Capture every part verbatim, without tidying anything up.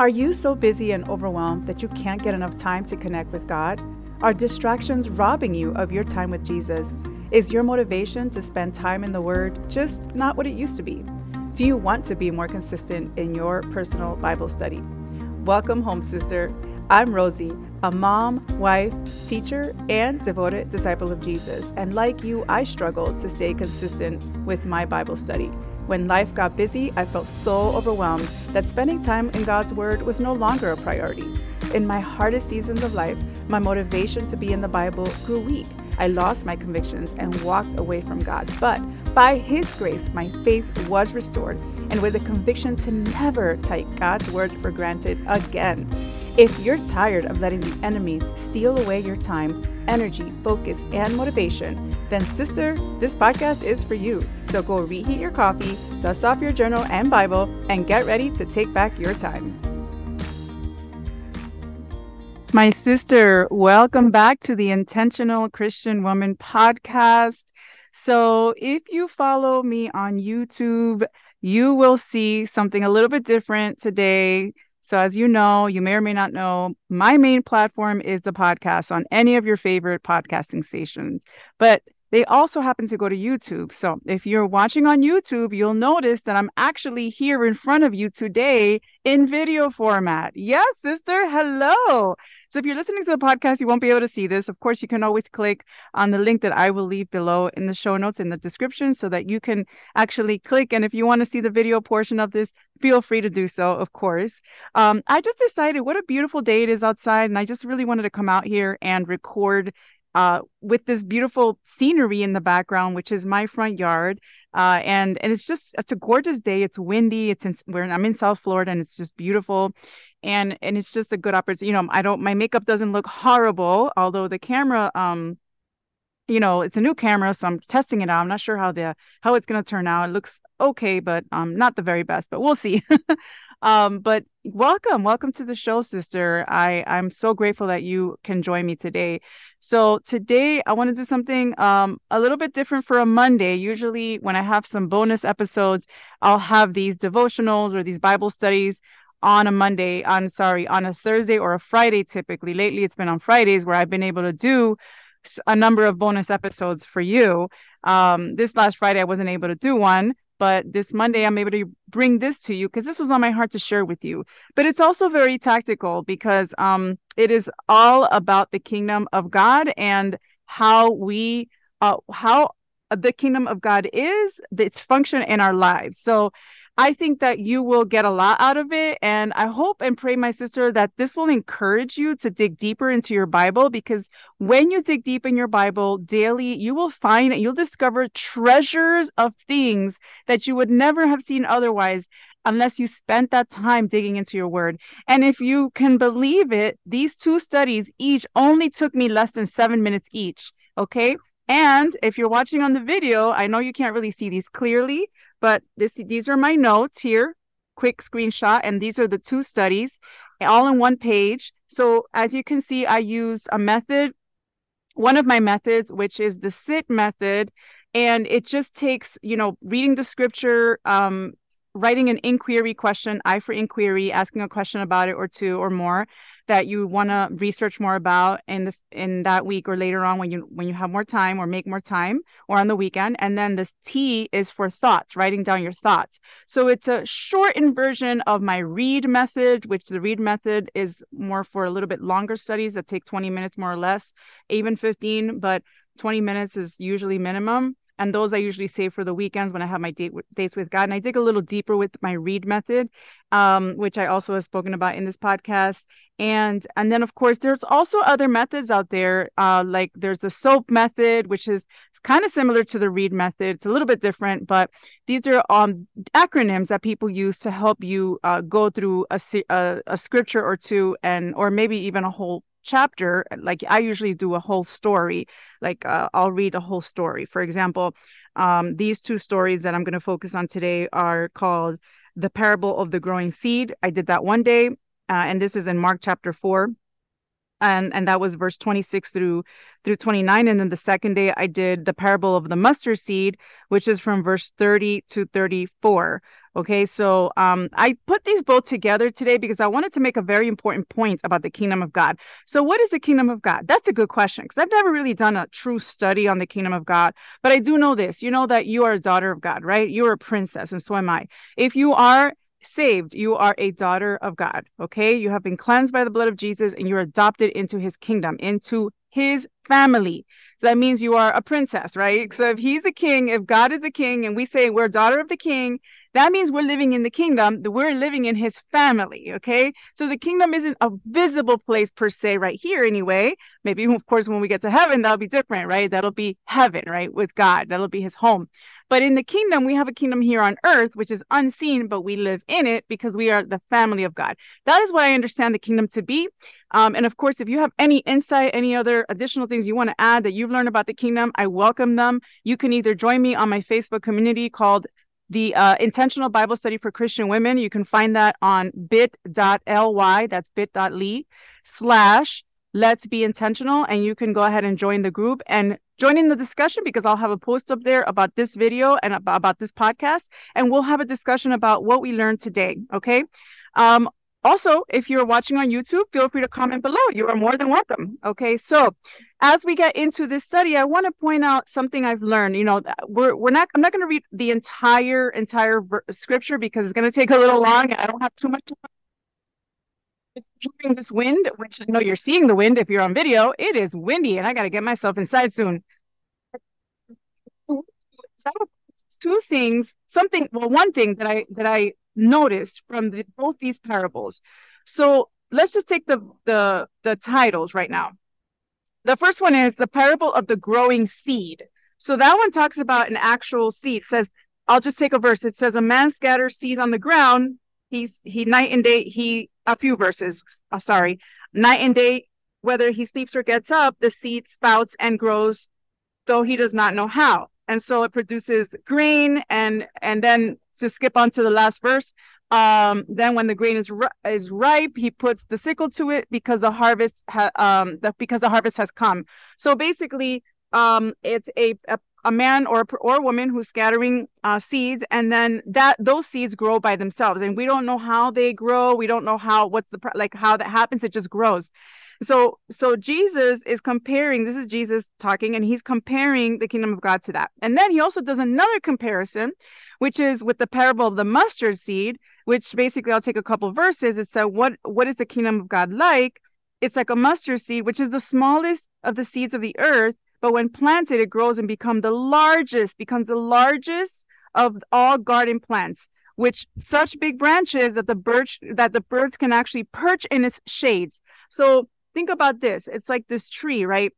Are you so busy and overwhelmed that you can't get enough time to connect with God? Are distractions robbing you of your time with Jesus? Is your motivation to spend time in the Word just not what it used to be? Do you want to be more consistent in your personal Bible study? Welcome home, sister. I'm Rosie, a mom, wife, teacher, and devoted disciple of Jesus. And like you, I struggled to stay consistent with my Bible study. When life got busy, I felt so overwhelmed that spending time in God's Word was no longer a priority. In my hardest seasons of life, my motivation to be in the Bible grew weak. I lost my convictions and walked away from God. But by His grace, my faith was restored, and with a conviction to never take God's Word for granted again. If you're tired of letting the enemy steal away your time, energy, focus, and motivation, then sister, this podcast is for you. So go reheat your coffee, dust off your journal and Bible, and get ready to take back your time. My sister, welcome back to the Intentional Christian Woman podcast. So if you follow me on YouTube, you will see something a little bit different today. So as you know, you may or may not know, my main platform is the podcast on any of your favorite podcasting stations, but they also happen to go to YouTube. So if you're watching on YouTube, you'll notice that I'm actually here in front of you today in video format. Yes, sister, hello. So if you're listening to the podcast, you won't be able to see this. Of course, you can always click on the link that I will leave below in the show notes in the description so that you can actually click. And if you want to see the video portion of this, feel free to do so, of course. Um, I just decided what a beautiful day it is outside. And I just really wanted to come out here and record uh, with this beautiful scenery in the background, which is my front yard. Uh, and, and it's just, it's a gorgeous day. It's windy. It's in, we're in, I'm in South Florida, and it's just beautiful. And and it's just a good opportunity. You know, I don't, my makeup doesn't look horrible, although the camera, um, you know, it's a new camera, so I'm testing it out. I'm not sure how the how it's going to turn out. It looks okay, but um, not the very best, but we'll see. um, but welcome, welcome to the show, sister. I, I'm so grateful that you can join me today. So today I want to do something um, a little bit different for a Monday. Usually when I have some bonus episodes, I'll have these devotionals or these Bible studies on a Monday, on, sorry, on a Thursday or a Friday, typically. Lately, it's been on Fridays where I've been able to do a number of bonus episodes for you. Um, this last Friday, I wasn't able to do one, but this Monday, I'm able to bring this to you because this was on my heart to share with you. But it's also very tactical because um, it is all about the kingdom of God and how we, uh, how the kingdom of God is, its function in our lives. So I think that you will get a lot out of it. And I hope and pray, my sister, that this will encourage you to dig deeper into your Bible, because when you dig deep in your Bible daily, you will find, you'll discover treasures of things that you would never have seen otherwise unless you spent that time digging into your word. And if you can believe it, these two studies each only took me less than seven minutes each. Okay. And if you're watching on the video, I know you can't really see these clearly, but this, these are my notes here, quick screenshot, and these are the two studies, all in one page. So as you can see, I used a method, one of my methods, which is the S I T method, and it just takes, you know, reading the scripture, um, writing an inquiry question, I for inquiry, asking a question about it or two or more that you want to research more about in the, in that week or later on when you when you have more time or make more time or on the weekend. And then this T is for thoughts, writing down your thoughts. So it's a shortened version of my READ method, which the READ method is more for a little bit longer studies that take twenty minutes more or less, even fifteen, but twenty minutes is usually minimum. And those I usually save for the weekends when I have my date w- dates with God. And I dig a little deeper with my READ method, um, which I also have spoken about in this podcast. And and then, of course, there's also other methods out there. Uh, like there's the SOAP method, which is kind of similar to the READ method. It's a little bit different, but these are um, acronyms that people use to help you uh, go through a, a, a scripture or two, and or maybe even a whole chapter. Like I usually do a whole story, like uh, I'll read a whole story. For example, um, these two stories that I'm going to focus on today are called The Parable of the Growing Seed. I did that one day, uh, and this is in Mark chapter four. And and that was verse twenty-six through through twenty-nine. And then the second day I did the parable of the mustard seed, which is from verse thirty to thirty-four. Okay, so um, I put these both together today because I wanted to make a very important point about the kingdom of God. So what is the kingdom of God? That's a good question, because I've never really done a true study on the kingdom of God. But I do know this. You know that you are a daughter of God, right? You are a princess, and so am I. If you are saved, you are a daughter of God, okay? You have been cleansed by the blood of Jesus, and you're adopted into his kingdom, into his family. So that means you are a princess, right? So if he's the king, if God is the king, and we say we're a daughter of the king, that means we're living in the kingdom, we're living in his family, okay? So the kingdom isn't a visible place per se right here anyway. Maybe, of course, when we get to heaven, that'll be different, right? That'll be heaven, right, with God. That'll be his home. But in the kingdom, we have a kingdom here on earth, which is unseen, but we live in it because we are the family of God. That is what I understand the kingdom to be. Um, and of course, if you have any insight, any other additional things you want to add that you've learned about the kingdom, I welcome them. You can either join me on my Facebook community called The uh, Intentional Bible Study for Christian Women. You can find that on bit dot l y, that's bit.ly, slash Let's Be Intentional. And you can go ahead and join the group and join in the discussion, because I'll have a post up there about this video and about, about this podcast. And we'll have a discussion about what we learned today, okay? Um, also, if you're watching on YouTube, feel free to comment below. You are more than welcome, okay? So as we get into this study, I want to point out something I've learned. You know, we're we're not. I'm not going to read the entire entire scripture because it's going to take a little long. I don't have too much time. During this wind, which I know you're seeing the wind if you're on video. It is windy, and I got to get myself inside soon. Two things. Something. Well, one thing that I that I noticed from the, both these parables. So let's just take the the the titles right now. The first one is the parable of the growing seed. So that one talks about an actual seed. It says, I'll just take a verse. It says, a man scatters seeds on the ground. He's he night and day, he, a few verses, oh, sorry, night and day, whether he sleeps or gets up, the seed spouts and grows, though he does not know how. And so it produces grain. And and then to skip on to the last verse, Um, then when the grain is ri is ripe, he puts the sickle to it because the harvest ha um the, because the harvest has come. So basically, um, it's a a, a man or a, or a woman who's scattering uh, seeds, and then that those seeds grow by themselves, and we don't know how they grow. We don't know how what's the like how that happens. It just grows. So so Jesus is comparing. This is Jesus talking, and he's comparing the kingdom of God to that. And then he also does another comparison, which is with the parable of the mustard seed, which basically I'll take a couple verses. It said, what, what is the kingdom of God like? It's like a mustard seed, which is the smallest of the seeds of the earth. But when planted, it grows and becomes the largest, becomes the largest of all garden plants, which such big branches that the birch, that the birds can actually perch in its shades. So think about this. It's like this tree, right?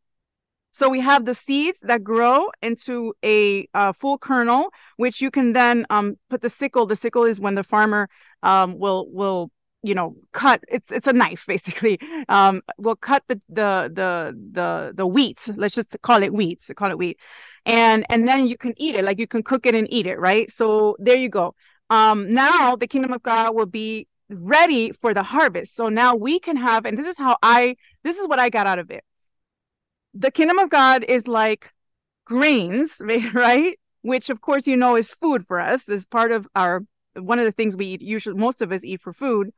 So we have the seeds that grow into a uh, full kernel, which you can then um, put the sickle. The sickle is when the farmer um, will will you know cut. It's it's a knife basically. Um, will cut the the the the the wheat. Let's just call it wheat. So call it wheat, and and then you can eat it. Like you can cook it and eat it, right? So there you go. Um, now the kingdom of God will be ready for the harvest. So now we can have, and this is how I this is what I got out of it. The kingdom of God is like grains, right? Which, of course, you know, is food for us. This is part of our, one of the things we eat, usually most of us eat for food.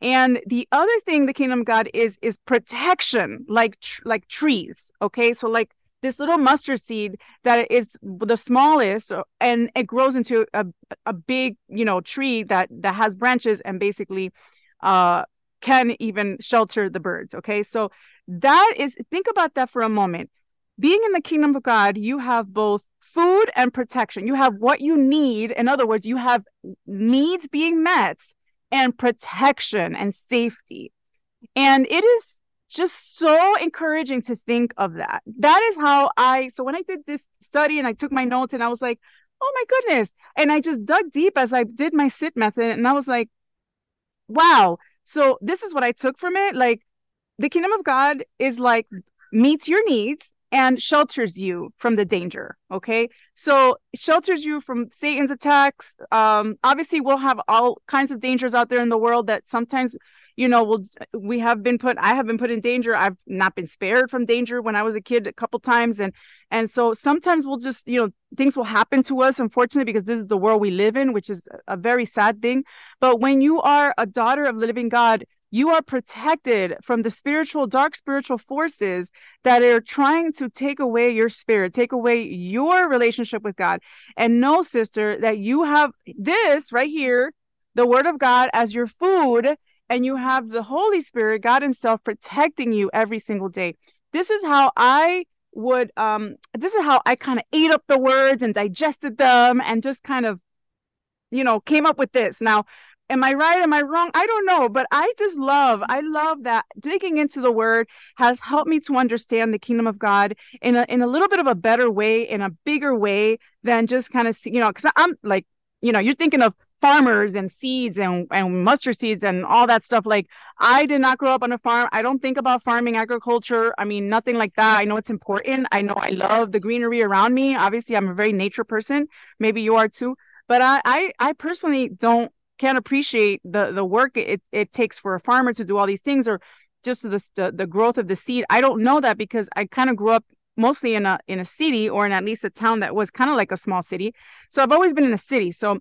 And the other thing the kingdom of God is, is protection, like, like trees, okay? So like this little mustard seed that is the smallest, and it grows into a, a big, you know, tree that, that has branches and basically uh, can even shelter the birds, okay? So that is, think about that for a moment. Being in the kingdom of God, you have both food and protection. You have what you need. In other words, you have needs being met and protection and safety. And it is just so encouraging to think of that. That is how I, so when I did this study and I took my notes and I was like, oh my goodness. And I just dug deep as I did my S I T method. And I was like, wow. So this is what I took from it. Like, the kingdom of God is like meets your needs and shelters you from the danger, okay? So shelters you from Satan's attacks. Um, obviously, we'll have all kinds of dangers out there in the world that sometimes, you know, we'll, we have been put, I have been put in danger. I've not been spared from danger when I was a kid a couple times. And and so sometimes we'll just, you know, things will happen to us, unfortunately, because this is the world we live in, which is a very sad thing. But when you are a daughter of the living God, you are protected from the spiritual, dark spiritual forces that are trying to take away your spirit, take away your relationship with God. And know, sister, that you have this right here, the Word of God, as your food, and you have the Holy Spirit, God himself, protecting you every single day. This is how I would, um, this is how I kind of ate up the words and digested them and just kind of, you know, came up with this. Now, am I right? Am I wrong? I don't know, but I just love, I love that digging into the Word has helped me to understand the Kingdom of God in a, in a little bit of a better way, in a bigger way than just kind of, you know, because I'm like, you know, you're thinking of farmers and seeds and, and mustard seeds and all that stuff. Like, I did not grow up on a farm. I don't think about farming, agriculture. I mean, nothing like that. I know it's important. I know I love the greenery around me. Obviously, I'm a very nature person. Maybe you are too, but I, I, I personally don't, can't appreciate the the work it, it takes for a farmer to do all these things, or just the, the the growth of the seed. I don't know that because I kind of grew up mostly in a in a city, or in at least a town that was kind of like a small city. So I've always been in a city. So,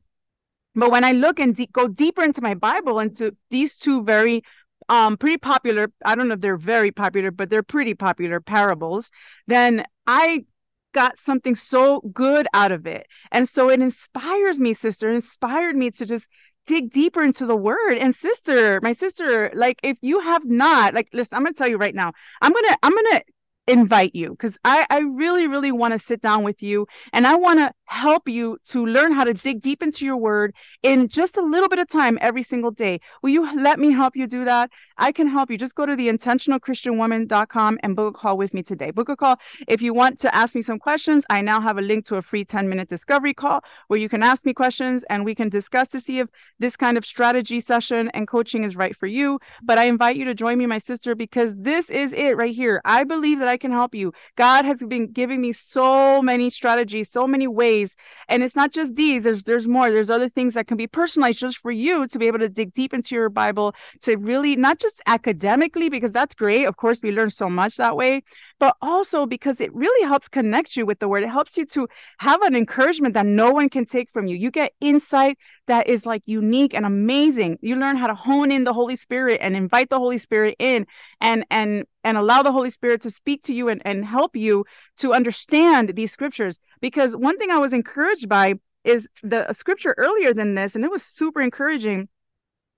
but when I look and de- go deeper into my Bible, into these two very um pretty popular, I don't know if they're very popular, but they're pretty popular parables, then I got something so good out of it. And so it inspires me, sister. It inspired me to just dig deeper into the Word. And sister, my sister, like, if you have not, like, listen, I'm going to tell you right now, I'm going to, I'm going to invite you, because I, I really, really want to sit down with you, and I want to help you to learn how to dig deep into your Word in just a little bit of time every single day. Will you let me help you do that? I can help you. Just go to the intentional christian woman dot com and book a call with me today. Book a call if you want to ask me some questions. I now have a link to a free ten minute discovery call where you can ask me questions, and we can discuss to see if this kind of strategy session and coaching is right for you. But I invite you to join me, my sister, because this is it right here. I believe that I can help you. God has been giving me so many strategies, so many ways, and it's not just these. There's there's more. There's other things that can be personalized just for you to be able to dig deep into your Bible, to really not just academically, because that's great. Of course, we learn so much that way, but also because it really helps connect you with the Word. It helps you to have an encouragement that no one can take from you. You get insight that is like unique and amazing. You learn how to hone in the Holy Spirit and invite the Holy Spirit in, and and and allow the Holy Spirit to speak to you and, and help you to understand these scriptures. Because one thing I was encouraged by is the scripture earlier than this, and it was super encouraging.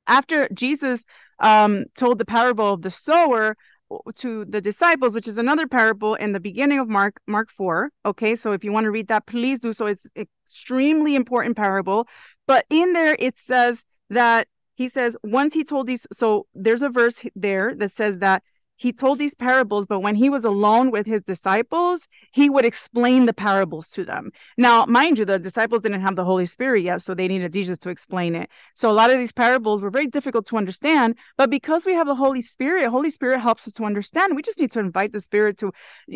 After Jesus um, told the parable of the sower to the disciples, which is another parable in the beginning of Mark, Mark four. Okay, so if you want to read that, please do so. It's an extremely important parable. But in there, it says that he says, once he told these, so there's a verse there that says that he told these parables, but when he was alone with his disciples, he would explain the parables to them. Now, mind you, the disciples didn't have the Holy Spirit yet, so they needed Jesus to explain it. So a lot of these parables were very difficult to understand, but because we have the Holy Spirit, Holy Spirit helps us to understand. We just need to invite the Spirit to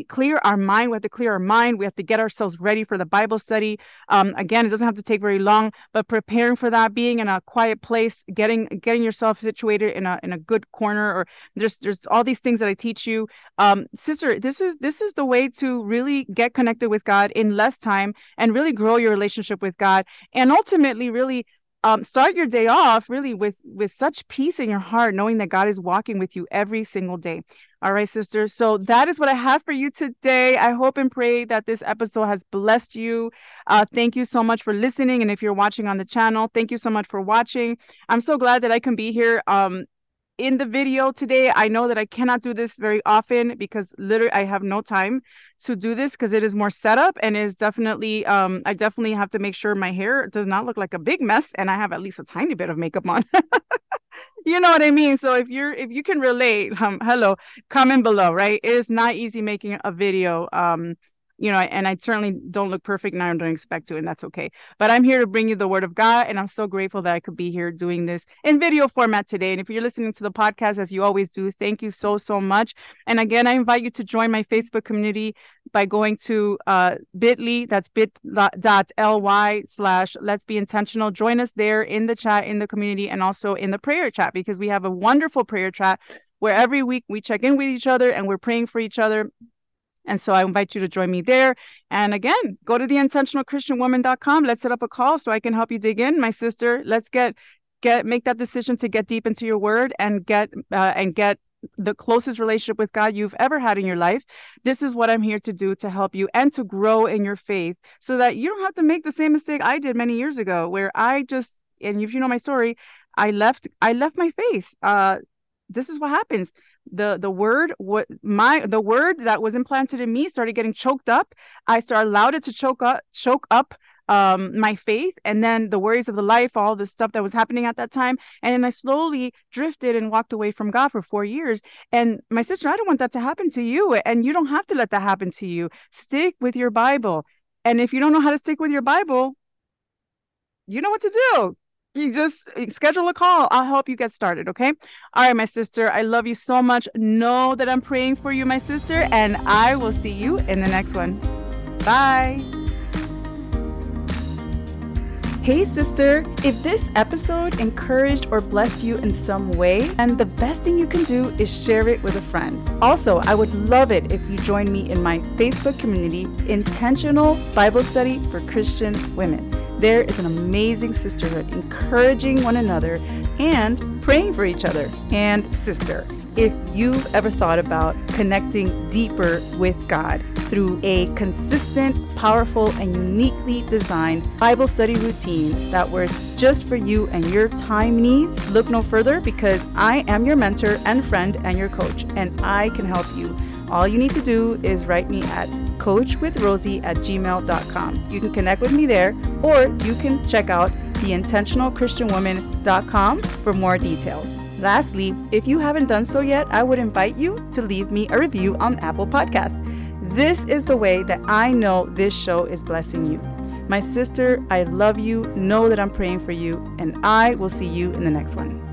clear our mind. We have to clear our mind. We have to get ourselves ready for the Bible study. Um, again, it doesn't have to take very long, but preparing for that, being in a quiet place, getting getting yourself situated in a in a good corner, or there's there's all these things things that I teach you. Um, sister, this is this is the way to really get connected with God in less time and really grow your relationship with God, and ultimately really um, start your day off really with, with such peace in your heart, knowing that God is walking with you every single day. All right, sisters. So that is what I have for you today. I hope and pray that this episode has blessed you. Uh, thank you so much for listening. And if you're watching on the channel, thank you so much for watching. I'm so glad that I can be here. Um, In the video today, I know that I cannot do this very often because literally I have no time to do this, because it is more setup and is definitely, um, I definitely have to make sure my hair does not look like a big mess and I have at least a tiny bit of makeup on. You know what I mean? So if you're, if you can relate, um, hello, comment below, right? It is not easy making a video, um, you know, and I certainly don't look perfect and I don't expect to, and that's okay. But I'm here to bring you the word of God, and I'm so grateful that I could be here doing this in video format today. And if you're listening to the podcast, as you always do, thank you so, so much. And again, I invite you to join my Facebook community by going to uh, bit dot l y, that's bit dot l y slash let's be intentional. Join us there in the chat, in the community, and also in the prayer chat, because we have a wonderful prayer chat where every week we check in with each other and we're praying for each other. And so I invite you to join me there. And again, go to the intentional christian woman dot com. Let's set up a call so I can help you dig in, my sister. Let's get get make that decision to get deep into your word and get uh, and get the closest relationship with God you've ever had in your life. This is what I'm here to do, to help you and to grow in your faith so that you don't have to make the same mistake I did many years ago, where I just, and if you know my story, I left I left my faith. Uh, this is what happens. The the word what my the word that was implanted in me started getting choked up. I started allowed it to choke up choke up um my faith, and then the worries of the life, all the stuff that was happening at that time, and then I slowly drifted and walked away from God for four years. And my sister, I don't want that to happen to you, and you don't have to let that happen to you. Stick with your Bible, and if you don't know how to stick with your Bible, you know what to do. You just schedule a call. I'll help you get started, okay? All right, my sister, I love you so much. Know that I'm praying for you, my sister, and I will see you in the next one. Bye. Hey, sister. If this episode encouraged or blessed you in some way, then the best thing you can do is share it with a friend. Also, I would love it if you join me in my Facebook community, Intentional Bible Study for Christian Women. There is an amazing sisterhood encouraging one another and praying for each other and sister. If you've ever thought about connecting deeper with God through a consistent, powerful, and uniquely designed Bible study routine that works just for you and your time needs, look no further, because I am your mentor and friend and your coach, and I can help you. All you need to do is write me at coach with rosie at gmail dot com. You can connect with me there, or you can check out the intentional christian woman dot com for more details. Lastly, if you haven't done so yet, I would invite you to leave me a review on Apple Podcasts. This is the way that I know this show is blessing you. My sister, I love you. Know that I'm praying for you, and I will see you in the next one.